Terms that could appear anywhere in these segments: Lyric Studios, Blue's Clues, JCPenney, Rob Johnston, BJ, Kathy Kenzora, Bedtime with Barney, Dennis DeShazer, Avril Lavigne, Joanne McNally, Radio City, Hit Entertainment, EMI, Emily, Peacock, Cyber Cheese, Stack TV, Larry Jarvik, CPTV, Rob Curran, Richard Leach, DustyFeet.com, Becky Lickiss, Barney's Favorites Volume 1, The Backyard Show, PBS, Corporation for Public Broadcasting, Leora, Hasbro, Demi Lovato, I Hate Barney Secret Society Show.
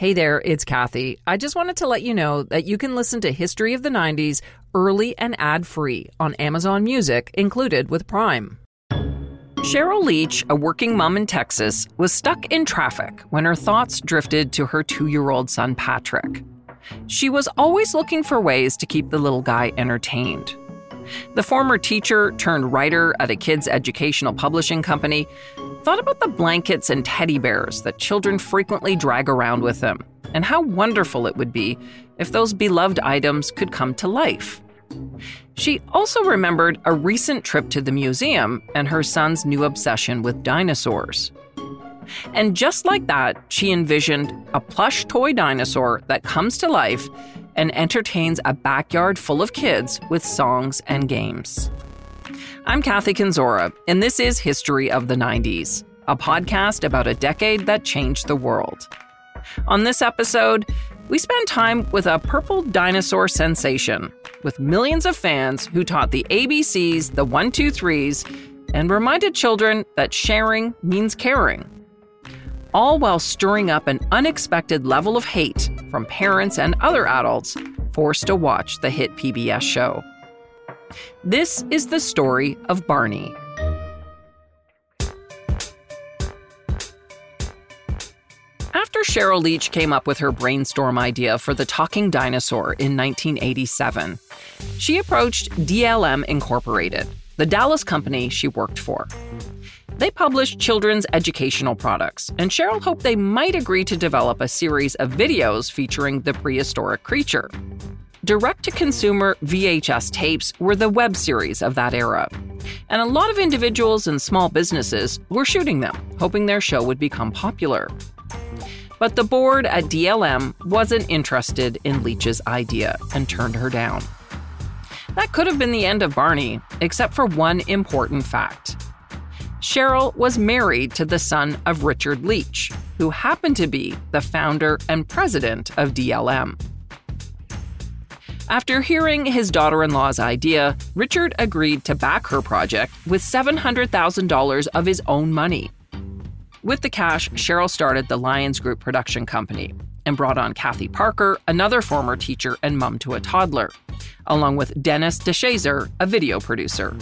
Hey there, it's Kathy. I just wanted to let you know that you can listen to History of the 90s early and ad-free on Amazon Music, included with Prime. Sheryl Leach, a working mom in Texas, was stuck in traffic when her thoughts drifted to her 2-year-old son, Patrick. She was always looking for ways to keep the little guy entertained. The former teacher turned writer at a kids' educational publishing company thought about the blankets and teddy bears that children frequently drag around with them, and how wonderful it would be if those beloved items could come to life. She also remembered a recent trip to the museum and her son's new obsession with dinosaurs. And just like that, she envisioned a plush toy dinosaur that comes to life and entertains a backyard full of kids with songs and games. I'm Kathy Kenzora, and this is History of the 90s, a podcast about a decade that changed the world. On this episode, we spend time with a purple dinosaur sensation, with millions of fans who taught the ABCs, the 1, 2, 3s, and reminded children that sharing means caring, all while stirring up an unexpected level of hate from parents and other adults forced to watch the hit PBS show. This is the story of Barney. After Sheryl Leach came up with her brainstorm idea for the talking dinosaur in 1987, she approached DLM Incorporated, the Dallas company she worked for. They published children's educational products, and Sheryl hoped they might agree to develop a series of videos featuring the prehistoric creature. Direct-to-consumer VHS tapes were the web series of that era, and a lot of individuals and small businesses were shooting them, hoping their show would become popular. But the board at DLM wasn't interested in Leach's idea and turned her down. That could have been the end of Barney, except for one important fact. Sheryl was married to the son of Richard Leach, who happened to be the founder and president of DLM. After hearing his daughter-in-law's idea, Richard agreed to back her project with $700,000 of his own money. With the cash, Sheryl started the Lions Group production company and brought on Kathy Parker, another former teacher and mom to a toddler, along with Dennis DeShazer, a video producer.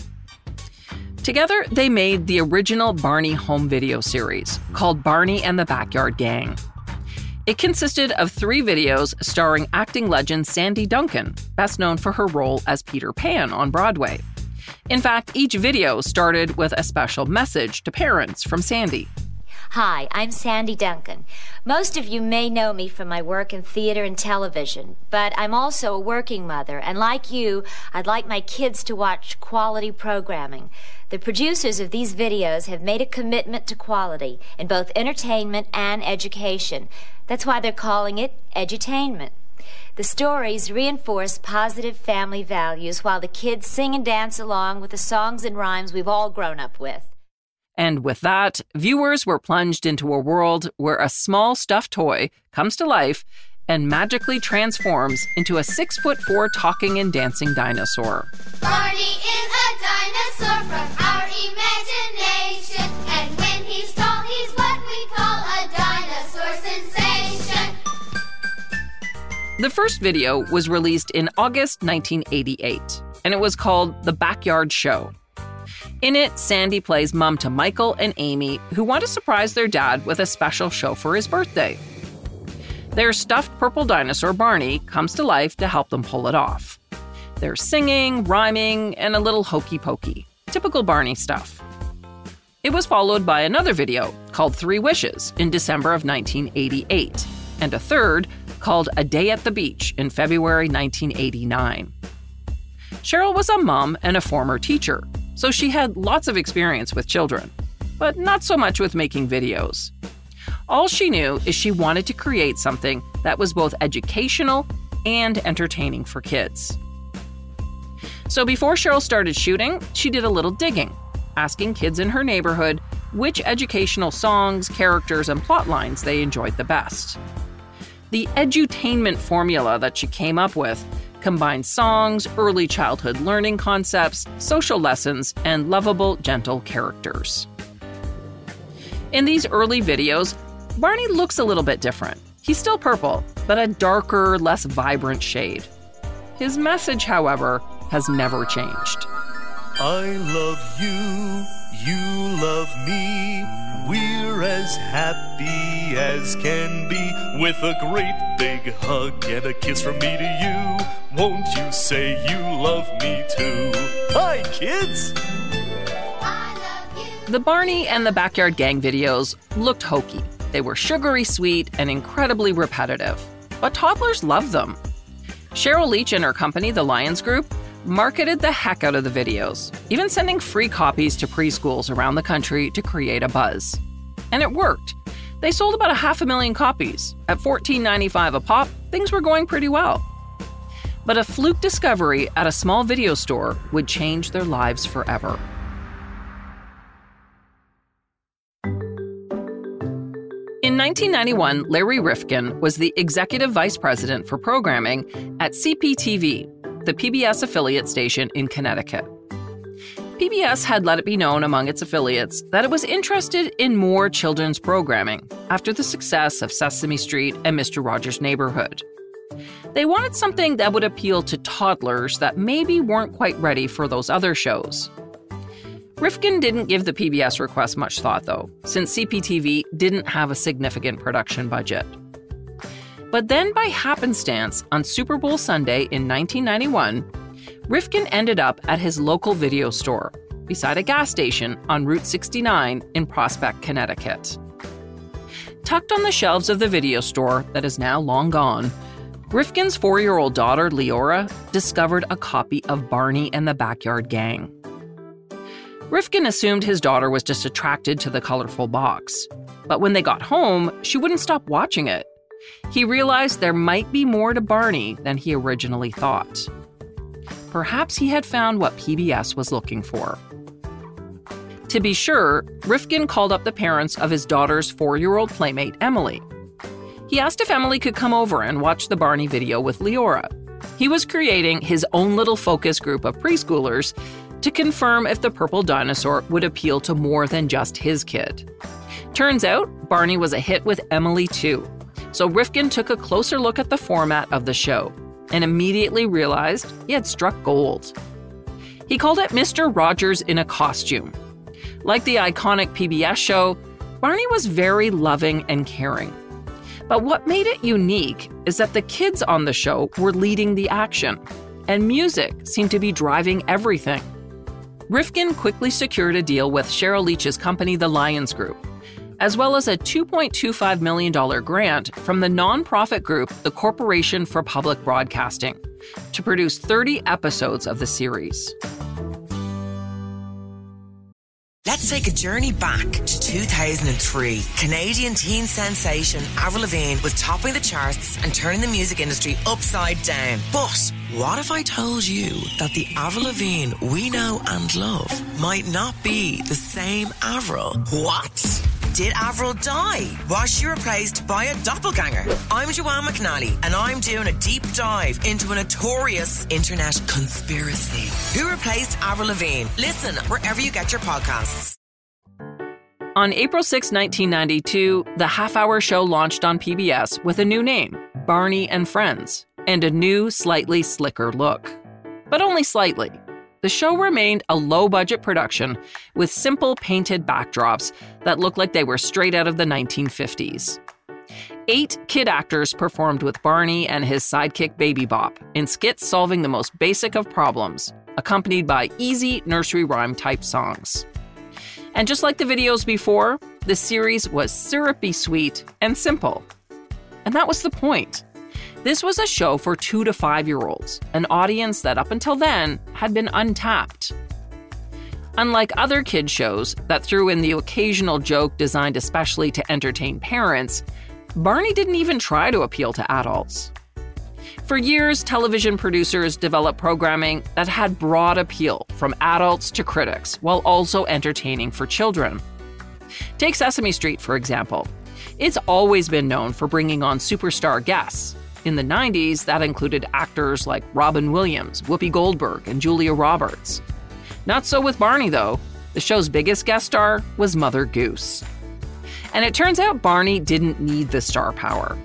Together, they made the original Barney home video series called Barney and the Backyard Gang. It consisted of 3 videos starring acting legend Sandy Duncan, best known for her role as Peter Pan on Broadway. In fact, each video started with a special message to parents from Sandy. Hi, I'm Sandy Duncan. Most of you may know me from my work in theater and television, but I'm also a working mother, and like you, I'd like my kids to watch quality programming. The producers of these videos have made a commitment to quality in both entertainment and education. That's why they're calling it edutainment. The stories reinforce positive family values while the kids sing and dance along with the songs and rhymes we've all grown up with. And with that, viewers were plunged into a world where a small stuffed toy comes to life and magically transforms into a 6-foot-4 talking and dancing dinosaur. Barney is a dinosaur from our imagination, and when he's tall, he's what we call a dinosaur sensation. The first video was released in August 1988, and it was called The Backyard Show. In it, Sandy plays mom to Michael and Amy, who want to surprise their dad with a special show for his birthday. Their stuffed purple dinosaur, Barney, comes to life to help them pull it off. They're singing, rhyming, and a little hokey-pokey. Typical Barney stuff. It was followed by another video called 3 Wishes in December of 1988, and a third called A Day at the Beach in February 1989. Sheryl was a mom and a former teacher, so she had lots of experience with children, but not so much with making videos. All she knew is she wanted to create something that was both educational and entertaining for kids. So before Sheryl started shooting, she did a little digging, asking kids in her neighborhood which educational songs, characters, and plot lines they enjoyed the best. The edutainment formula that she came up with combined songs, early childhood learning concepts, social lessons, and lovable, gentle characters. In these early videos, Barney looks a little bit different. He's still purple, but a darker, less vibrant shade. His message, however, has never changed. I love you, you love me. We're as happy as can be. With a great big hug and a kiss from me to you. Won't you say you love me too? Hi, kids! I love you. The Barney and the Backyard Gang videos looked hokey. They were sugary sweet and incredibly repetitive. But toddlers loved them. Sheryl Leach and her company, the Lions Group, marketed the heck out of the videos, even sending free copies to preschools around the country to create a buzz. And it worked. They sold about 500,000 copies. At $14.95 a pop, things were going pretty well. But a fluke discovery at a small video store would change their lives forever. In 1991, Larry Rifkin was the executive vice president for programming at CPTV, the PBS affiliate station in Connecticut. PBS had let it be known among its affiliates that it was interested in more children's programming after the success of Sesame Street and Mr. Rogers' Neighborhood. They wanted something that would appeal to toddlers that maybe weren't quite ready for those other shows. Rifkin didn't give the PBS request much thought, though, since CPTV didn't have a significant production budget. But then by happenstance, on Super Bowl Sunday in 1991, Rifkin ended up at his local video store beside a gas station on Route 69 in Prospect, Connecticut. Tucked on the shelves of the video store that is now long gone, Rifkin's 4-year-old daughter, Leora, discovered a copy of Barney and the Backyard Gang. Rifkin assumed his daughter was just attracted to the colorful box. But when they got home, she wouldn't stop watching it. He realized there might be more to Barney than he originally thought. Perhaps he had found what PBS was looking for. To be sure, Rifkin called up the parents of his daughter's 4-year-old playmate, Emily. He asked if Emily could come over and watch the Barney video with Leora. He was creating his own little focus group of preschoolers to confirm if the purple dinosaur would appeal to more than just his kid. Turns out, Barney was a hit with Emily too. So Rifkin took a closer look at the format of the show and immediately realized he had struck gold. He called it Mr. Rogers in a Costume. Like the iconic PBS show, Barney was very loving and caring. But what made it unique is that the kids on the show were leading the action, and music seemed to be driving everything. Rifkin quickly secured a deal with Sheryl Leach's company, the Lions Group, as well as a $2.25 million grant from the nonprofit group, the Corporation for Public Broadcasting, to produce 30 episodes of the series. Let's take a journey back to 2003. Canadian teen sensation Avril Lavigne was topping the charts and turning the music industry upside down. But what if I told you that the Avril Lavigne we know and love might not be the same Avril? What? Did Avril die? Was she replaced by a doppelganger? I'm Joanne McNally, and I'm doing a deep dive into a notorious internet conspiracy. Who replaced Avril Lavigne? Listen wherever you get your podcasts. On April 6, 1992, the half-hour show launched on PBS with a new name, Barney and Friends, and a new, slightly slicker look. But only slightly. The show remained a low-budget production with simple painted backdrops that looked like they were straight out of the 1950s. 8 kid actors performed with Barney and his sidekick Baby Bop in skits solving the most basic of problems, accompanied by easy nursery rhyme-type songs. And just like the videos before, the series was syrupy sweet and simple. And that was the point. This was a show for 2 to 5-year-olds, an audience that up until then had been untapped. Unlike other kid shows that threw in the occasional joke designed especially to entertain parents, Barney didn't even try to appeal to adults. For years, television producers developed programming that had broad appeal from adults to critics, while also entertaining for children. Take Sesame Street, for example. It's always been known for bringing on superstar guests. In the 90s, that included actors like Robin Williams, Whoopi Goldberg, and Julia Roberts. Not so with Barney, though. The show's biggest guest star was Mother Goose. And it turns out Barney didn't need the star power.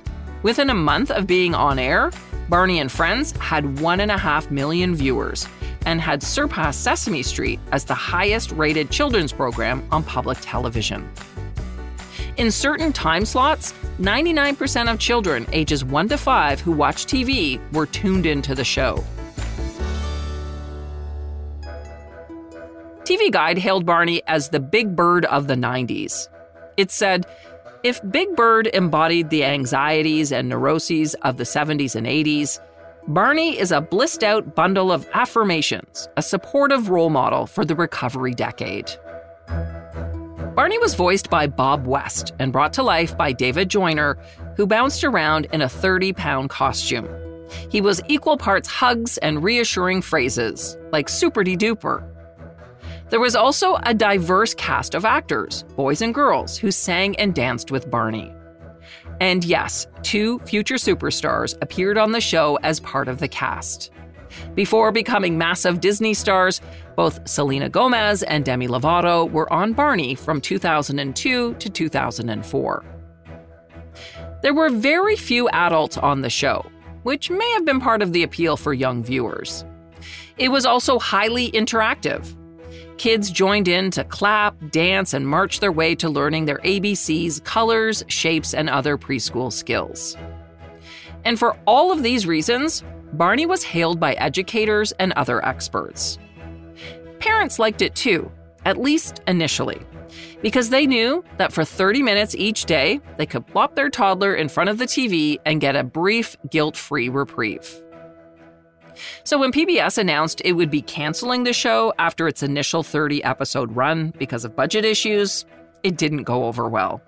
Within a month of being on air, Barney and Friends had 1.5 million viewers and had surpassed Sesame Street as the highest-rated children's program on public television. In certain time slots, 99% of children ages 1 to 5 who watch TV were tuned into the show. TV Guide hailed Barney as the Big Bird of the 90s. It said, if Big Bird embodied the anxieties and neuroses of the 70s and 80s, Barney is a blissed-out bundle of affirmations, a supportive role model for the recovery decade. Barney was voiced by Bob West and brought to life by David Joyner, who bounced around in a 30-pound costume. He was equal parts hugs and reassuring phrases, like super-de-duper. There was also a diverse cast of actors, boys and girls, who sang and danced with Barney. And yes, 2 future superstars appeared on the show as part of the cast. Before becoming massive Disney stars, both Selena Gomez and Demi Lovato were on Barney from 2002 to 2004. There were very few adults on the show, which may have been part of the appeal for young viewers. It was also highly interactive. Kids joined in to clap, dance, and march their way to learning their ABCs, colors, shapes, and other preschool skills. And for all of these reasons, Barney was hailed by educators and other experts. Parents liked it too, at least initially, because they knew that for 30 minutes each day, they could plop their toddler in front of the TV and get a brief, guilt-free reprieve. So when PBS announced it would be canceling the show after its initial 30-episode run because of budget issues, it didn't go over well.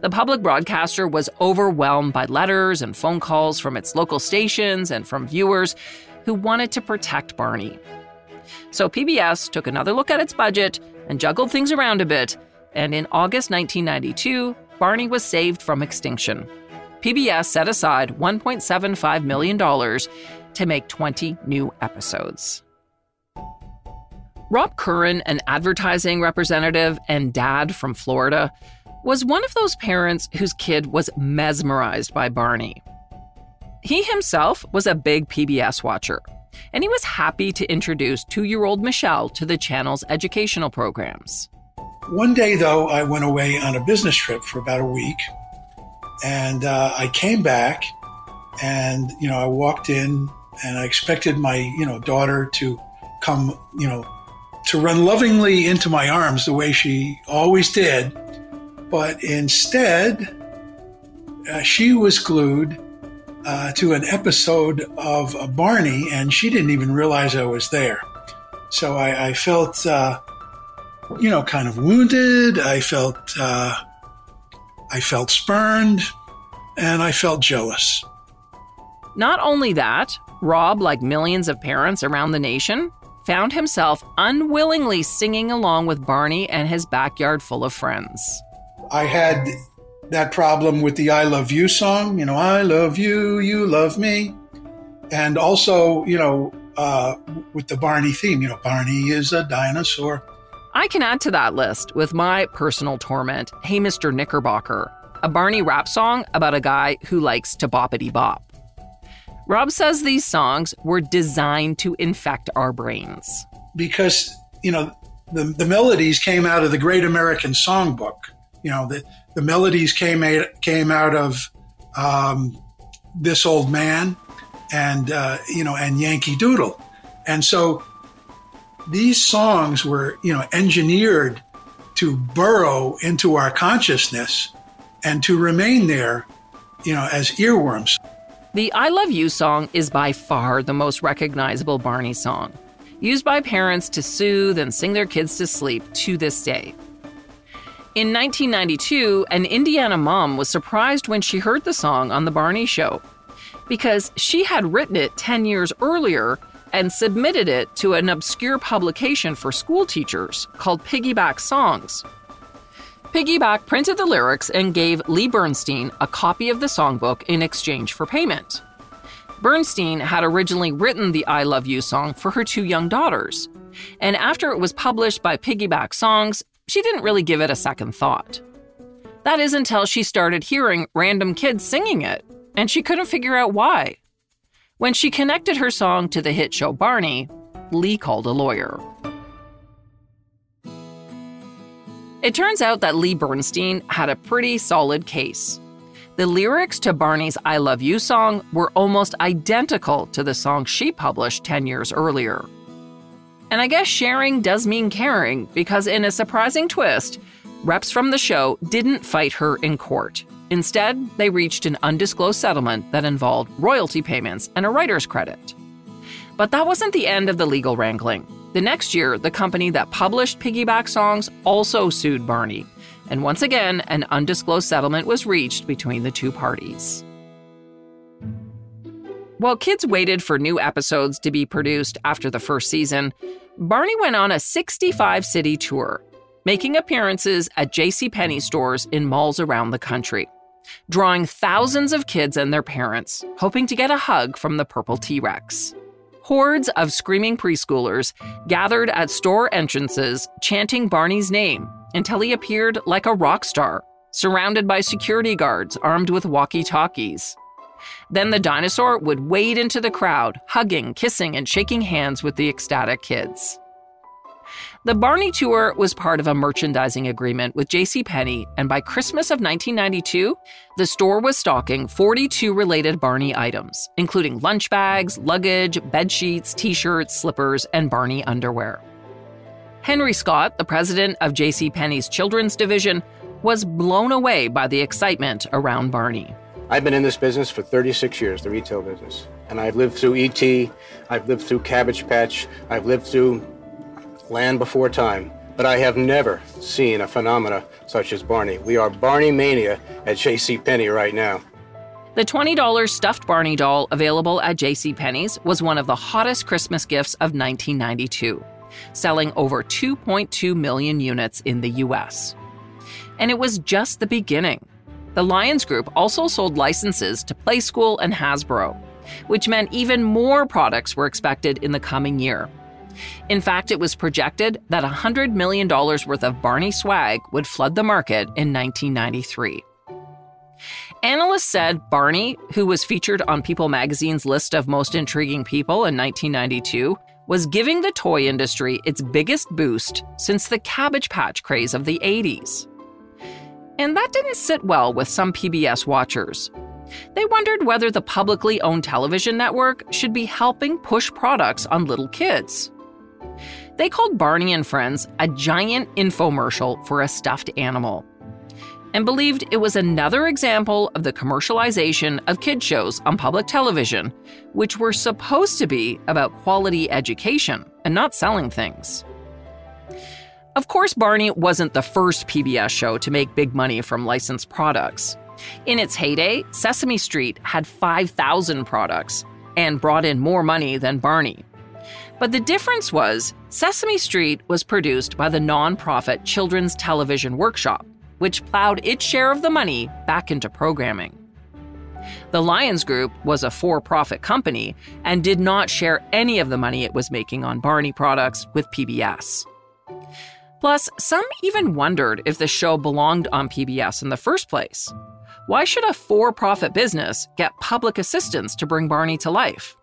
The public broadcaster was overwhelmed by letters and phone calls from its local stations and from viewers who wanted to protect Barney. So PBS took another look at its budget and juggled things around a bit, and in August 1992, Barney was saved from extinction. PBS set aside $1.75 million to make 20 new episodes. Rob Curran, an advertising representative and dad from Florida, was one of those parents whose kid was mesmerized by Barney. He himself was a big PBS watcher, and he was happy to introduce 2-year-old Michelle to the channel's educational programs. One day, though, I went away on a business trip for about a week, and I came back, and, you know, I walked in, and I expected my, daughter to come, to run lovingly into my arms the way she always did. But instead, she was glued to an episode of Barney, and she didn't even realize I was there. So I felt, kind of wounded. I felt spurned, and I felt jealous. Not only that, Rob, like millions of parents around the nation, found himself unwillingly singing along with Barney and his backyard full of friends. I had that problem with the I Love You song, I love you, you love me. And also, with the Barney theme, Barney is a dinosaur. I can add to that list with my personal torment, Hey Mr. Knickerbocker, a Barney rap song about a guy who likes to boppity bop. Rob says these songs were designed to infect our brains. Because, the melodies came out of the Great American Songbook. The melodies came out of This Old Man and, and Yankee Doodle. And so these songs were, engineered to burrow into our consciousness and to remain there, as earworms. The I Love You song is by far the most recognizable Barney song, used by parents to soothe and sing their kids to sleep to this day. In 1992, an Indiana mom was surprised when she heard the song on The Barney Show because she had written it 10 years earlier and submitted it to an obscure publication for school teachers called Piggyback Songs. Piggyback printed the lyrics and gave Lee Bernstein a copy of the songbook in exchange for payment. Bernstein had originally written the I Love You song for her 2 young daughters, and after it was published by Piggyback Songs, she didn't really give it a second thought. That is until she started hearing random kids singing it, and she couldn't figure out why. When she connected her song to the hit show Barney, Lee called a lawyer. It turns out that Lee Bernstein had a pretty solid case. The lyrics to Barney's I Love You song were almost identical to the song she published 10 years earlier. And I guess sharing does mean caring, because in a surprising twist, reps from the show didn't fight her in court. Instead, they reached an undisclosed settlement that involved royalty payments and a writer's credit. But that wasn't the end of the legal wrangling. The next year, the company that published Piggyback Songs also sued Barney. And once again, an undisclosed settlement was reached between the two parties. While kids waited for new episodes to be produced after the first season, Barney went on a 65-city tour, making appearances at JCPenney stores in malls around the country, drawing thousands of kids and their parents, hoping to get a hug from the purple T-Rex. Hordes of screaming preschoolers gathered at store entrances, chanting Barney's name until he appeared like a rock star, surrounded by security guards armed with walkie-talkies. Then the dinosaur would wade into the crowd, hugging, kissing, and shaking hands with the ecstatic kids. The Barney tour was part of a merchandising agreement with JCPenney, and by Christmas of 1992, the store was stocking 42 related Barney items, including lunch bags, luggage, bedsheets, t-shirts, slippers, and Barney underwear. Henry Scott, the president of JCPenney's children's division, was blown away by the excitement around Barney. I've been in this business for 36 years, the retail business, and I've lived through E.T., I've lived through Cabbage Patch, I've lived through Land Before Time, but I have never seen a phenomena such as Barney. We are Barney mania at JCPenney right now. The $20 stuffed Barney doll available at JCPenney's was one of the hottest Christmas gifts of 1992, selling over 2.2 million units in the U.S. And it was just the beginning. The Lions Group also sold licenses to Play School and Hasbro, which meant even more products were expected in the coming year. In fact, it was projected that $100 million worth of Barney swag would flood the market in 1993. Analysts said Barney, who was featured on People magazine's list of most intriguing people in 1992, was giving the toy industry its biggest boost since the Cabbage Patch craze of the 80s. And that didn't sit well with some PBS watchers. They wondered whether the publicly owned television network should be helping push products on little kids. They called Barney and Friends a giant infomercial for a stuffed animal, and believed it was another example of the commercialization of kid shows on public television, which were supposed to be about quality education and not selling things. Of course, Barney wasn't the first PBS show to make big money from licensed products. In its heyday, Sesame Street had 5,000 products and brought in more money than Barney. But the difference was Sesame Street was produced by the nonprofit Children's Television Workshop, which plowed its share of the money back into programming. The Lions Group was a for-profit company and did not share any of the money it was making on Barney products with PBS. Plus, some even wondered if the show belonged on PBS in the first place. Why should a for-profit business get public assistance to bring Barney to life?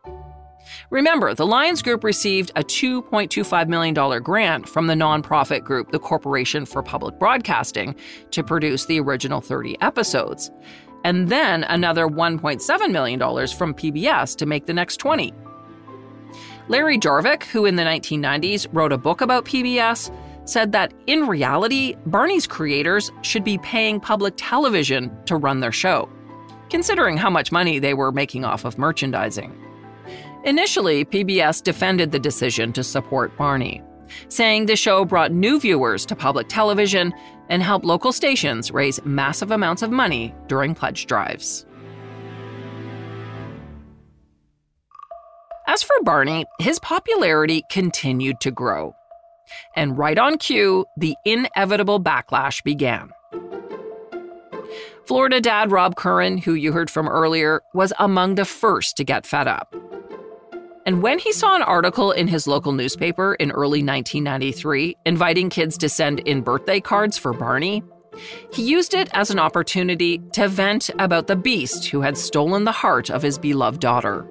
Remember, the Lions Group received a $2.25 million grant from the nonprofit group, the Corporation for Public Broadcasting, to produce the original 30 episodes, and then another $1.7 million from PBS to make the next 20. Larry Jarvik, who in the 1990s wrote a book about PBS, said that in reality, Barney's creators should be paying public television to run their show, considering how much money they were making off of merchandising. Initially, PBS defended the decision to support Barney, saying the show brought new viewers to public television and helped local stations raise massive amounts of money during pledge drives. As for Barney, his popularity continued to grow. And right on cue, the inevitable backlash began. Florida dad Rob Curran, who you heard from earlier, was among the first to get fed up. And when he saw an article in his local newspaper in early 1993 inviting kids to send in birthday cards for Barney, He used it as an opportunity to vent about the beast who had stolen the heart of his beloved daughter.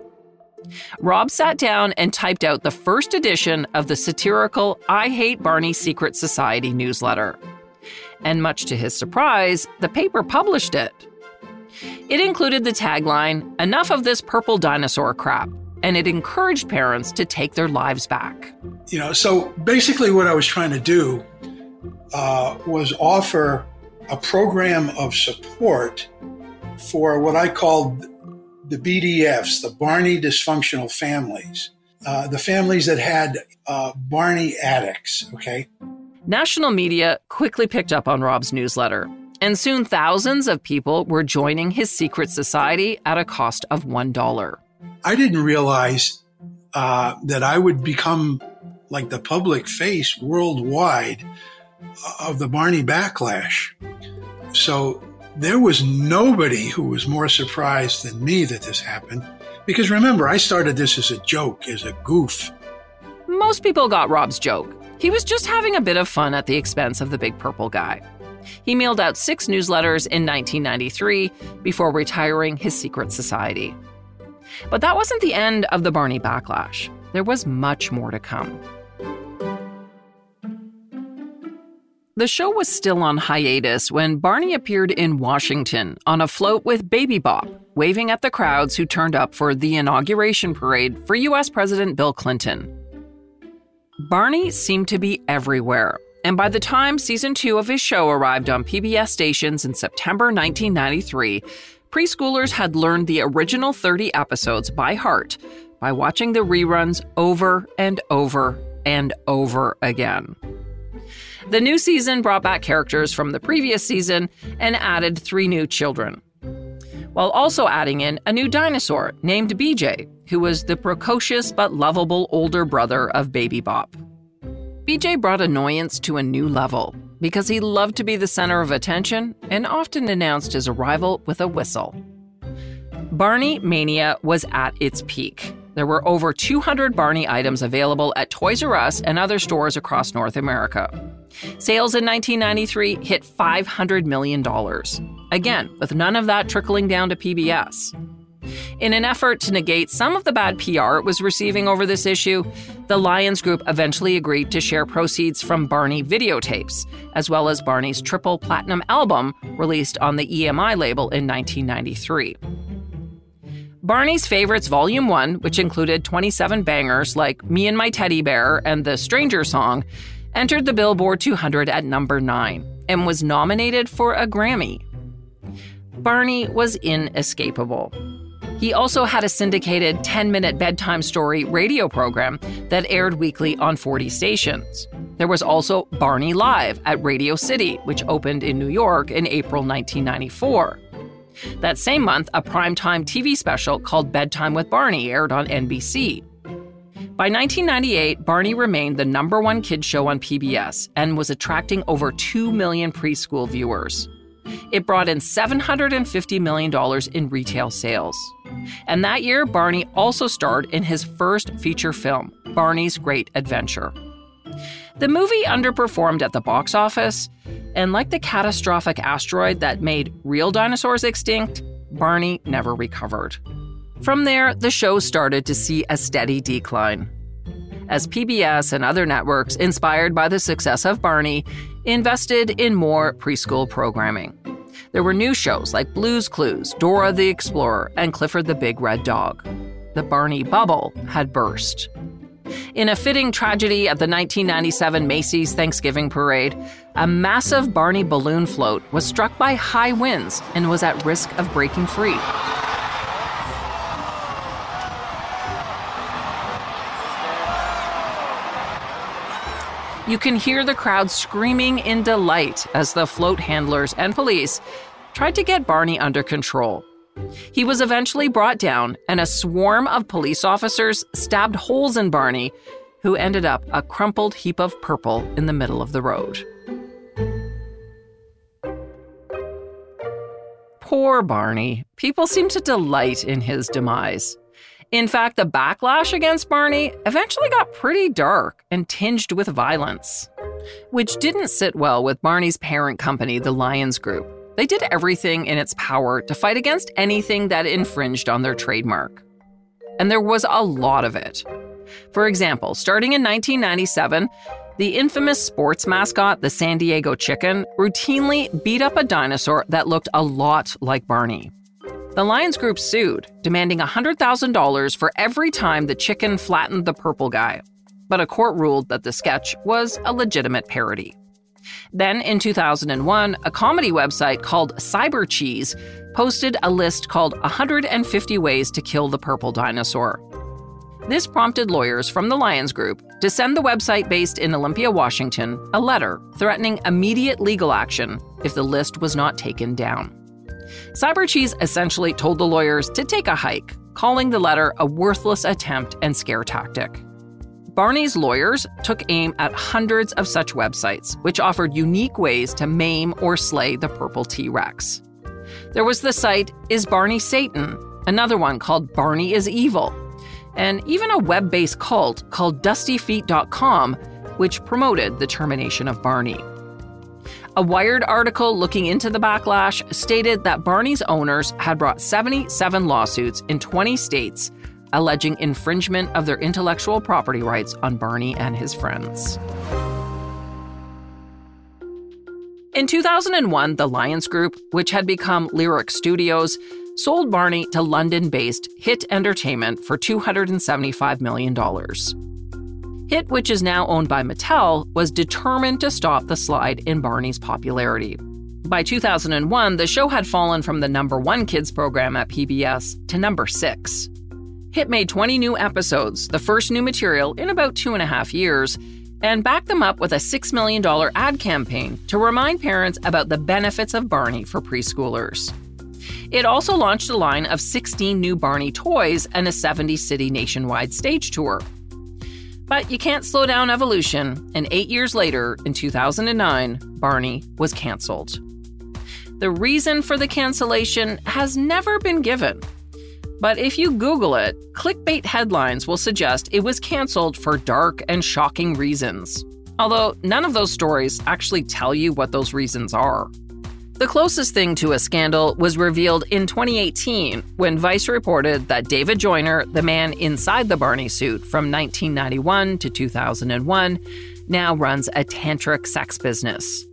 Rob sat down and typed out the first edition of the satirical I Hate Barney Secret Society newsletter. And much to his surprise, the paper published it. It included the tagline, "Enough of this purple dinosaur crap," and it encouraged parents to take their lives back. You know, so basically what I was trying to do was offer a program of support for what I called the BDFs, the Barney dysfunctional families, the families that had Barney addicts, okay? National media quickly picked up on Rob's newsletter, and soon thousands of people were joining his secret society at a cost of $1. I didn't realize that I would become like the public face worldwide of the Barney backlash. So there was nobody who was more surprised than me that this happened. Because remember, I started this as a joke, as a goof. Most people got Rob's joke. He was just having a bit of fun at the expense of the big purple guy. He mailed out 6 newsletters in 1993 before retiring his secret society. But that wasn't the end of the Barney backlash. There was much more to come. The show was still on hiatus when Barney appeared in Washington on a float with Baby Bop, waving at the crowds who turned up for the inauguration parade for U.S. President Bill Clinton. Barney seemed to be everywhere, and by the time Season 2 of his show arrived on PBS stations in September 1993, preschoolers had learned the original 30 episodes by heart by watching the reruns over and over and over again. The new season brought back characters from the previous season and added 3 new children, while also adding in a new dinosaur named BJ, who was the precocious but lovable older brother of Baby Bop. BJ brought annoyance to a new level because he loved to be the center of attention and often announced his arrival with a whistle. Barney mania was at its peak. There were over 200 Barney items available at Toys R Us and other stores across North America. Sales in 1993 hit $500 million, again, with none of that trickling down to PBS. In an effort to negate some of the bad PR it was receiving over this issue, the Lions Group eventually agreed to share proceeds from Barney videotapes, as well as Barney's triple platinum album released on the EMI label in 1993. Barney's Favorites Volume 1, which included 27 bangers like Me and My Teddy Bear and the Stranger Song, entered the Billboard 200 at number 9 and was nominated for a Grammy. Barney was inescapable. He also had a syndicated 10-minute bedtime story radio program that aired weekly on 40 stations. There was also Barney Live at Radio City, which opened in New York in April 1994. That same month, a primetime TV special called Bedtime with Barney aired on NBC. By 1998, Barney remained the number 1 kids show on PBS and was attracting over 2 million preschool viewers. It brought in $750 million in retail sales. And that year, Barney also starred in his first feature film, Barney's Great Adventure. The movie underperformed at the box office, and like the catastrophic asteroid that made real dinosaurs extinct, Barney never recovered. From there, the show started to see a steady decline. As PBS and other networks, inspired by the success of Barney, invested in more preschool programming. There were new shows like Blue's Clues, Dora the Explorer, and Clifford the Big Red Dog. The Barney bubble had burst. In a fitting tragedy at the 1997 Macy's Thanksgiving Parade, a massive Barney balloon float was struck by high winds and was at risk of breaking free. You can hear the crowd screaming in delight as the float handlers and police tried to get Barney under control. He was eventually brought down, and a swarm of police officers stabbed holes in Barney, who ended up a crumpled heap of purple in the middle of the road. Poor Barney. People seemed to delight in his demise. In fact, the backlash against Barney eventually got pretty dark and tinged with violence. which didn't sit well with Barney's parent company, the Lions Group. They did everything in its power to fight against anything that infringed on their trademark. And there was a lot of it. For example, starting in 1997, the infamous sports mascot, the San Diego Chicken, routinely beat up a dinosaur that looked a lot like Barney. The Lions Group sued, demanding $100,000 for every time the chicken flattened the purple guy. But a court ruled that the sketch was a legitimate parody. Then, in 2001, a comedy website called Cyber Cheese posted a list called 150 Ways to Kill the Purple Dinosaur. This prompted lawyers from the Lions Group to send the website based in Olympia, Washington, a letter threatening immediate legal action if the list was not taken down. Cyber Cheese essentially told the lawyers to take a hike, calling the letter a worthless attempt and scare tactic. Barney's lawyers took aim at hundreds of such websites, which offered unique ways to maim or slay the purple T-rex. There was the site Is Barney Satan?, another one called Barney is Evil, and even a web-based cult called DustyFeet.com, which promoted the termination of Barney. A Wired article looking into the backlash stated that Barney's owners had brought 77 lawsuits in 20 states alleging infringement of their intellectual property rights on Barney and his friends. In 2001, the Lions Group, which had become Lyric Studios, sold Barney to London-based Hit Entertainment for $275 million. Hit, which is now owned by Mattel, was determined to stop the slide in Barney's popularity. By 2001, the show had fallen from the number one kids program at PBS to number 6. Hit made 20 new episodes, the first new material in about 2.5 years, and backed them up with a $6 million ad campaign to remind parents about the benefits of Barney for preschoolers. It also launched a line of 16 new Barney toys and a 70-city nationwide stage tour. But you can't slow down evolution, and 8 years later, in 2009, Barney was canceled. The reason for the cancellation has never been given. But if you Google it, clickbait headlines will suggest it was canceled for dark and shocking reasons. Although none of those stories actually tell you what those reasons are. The closest thing to a scandal was revealed in 2018 when Vice reported that David Joyner, the man inside the Barney suit from 1991 to 2001, now runs a tantric sex business.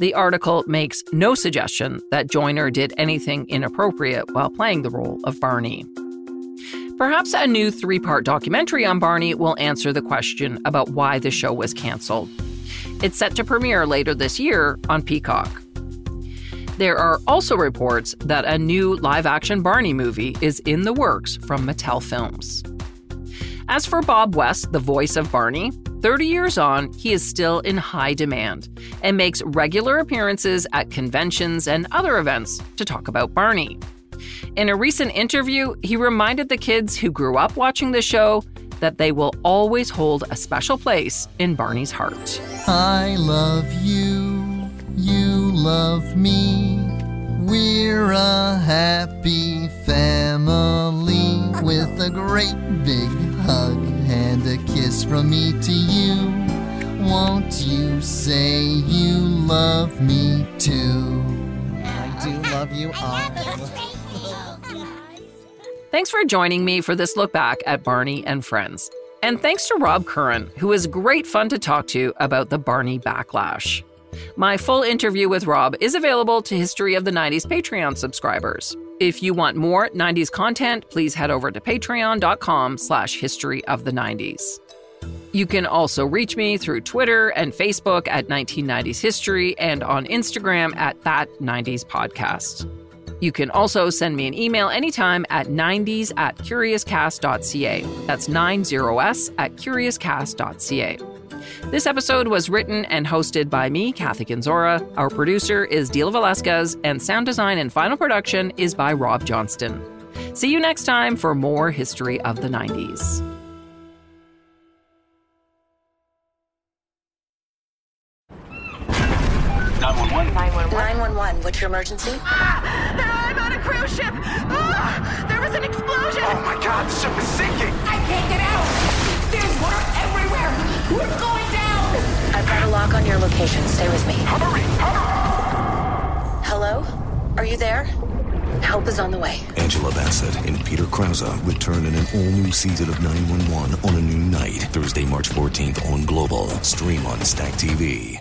The article makes no suggestion that Joyner did anything inappropriate while playing the role of Barney. Perhaps a new 3-part documentary on Barney will answer the question about why the show was canceled. It's set to premiere later this year on Peacock. There are also reports that a new live-action Barney movie is in the works from Mattel Films. As for Bob West, the voice of Barney, 30 years on, he is still in high demand and makes regular appearances at conventions and other events to talk about Barney. In a recent interview, he reminded the kids who grew up watching the show that they will always hold a special place in Barney's heart. I love you, you love me. We're a happy family with a great big hug and a kiss from me to you. Won't you say you love me too? I do love you all. Thanks for joining me for this look back at Barney and Friends. And thanks to Rob Curran, who is great fun to talk to about the Barney backlash. My full interview with Rob is available to History of the 90s Patreon subscribers. If you want more 90s content, please head over to patreon.com/historyofthe90s. You can also reach me through Twitter and Facebook at 1990s History and on Instagram at that90spodcast. You can also send me an email anytime at 90s@curiouscast.ca. That's 90s@curiouscast.ca. This episode was written and hosted by me, Kathy Kenzora. Our producer is Dila Velasquez, and sound design and final production is by Rob Johnston. See you next time for more History of the 90s. What's your emergency? I'm on a cruise ship. There was an explosion. Oh my God, the ship is sinking. I can't get out. There's water everywhere. We're going down. I've got a lock on your location. Stay with me. Hurry! Hurry! Hello? Are you there? Help is on the way. Angela Bassett and Peter Krause return in an all-new season of 911 on a new night. Thursday, March 14th on Global. Stream on Stack TV.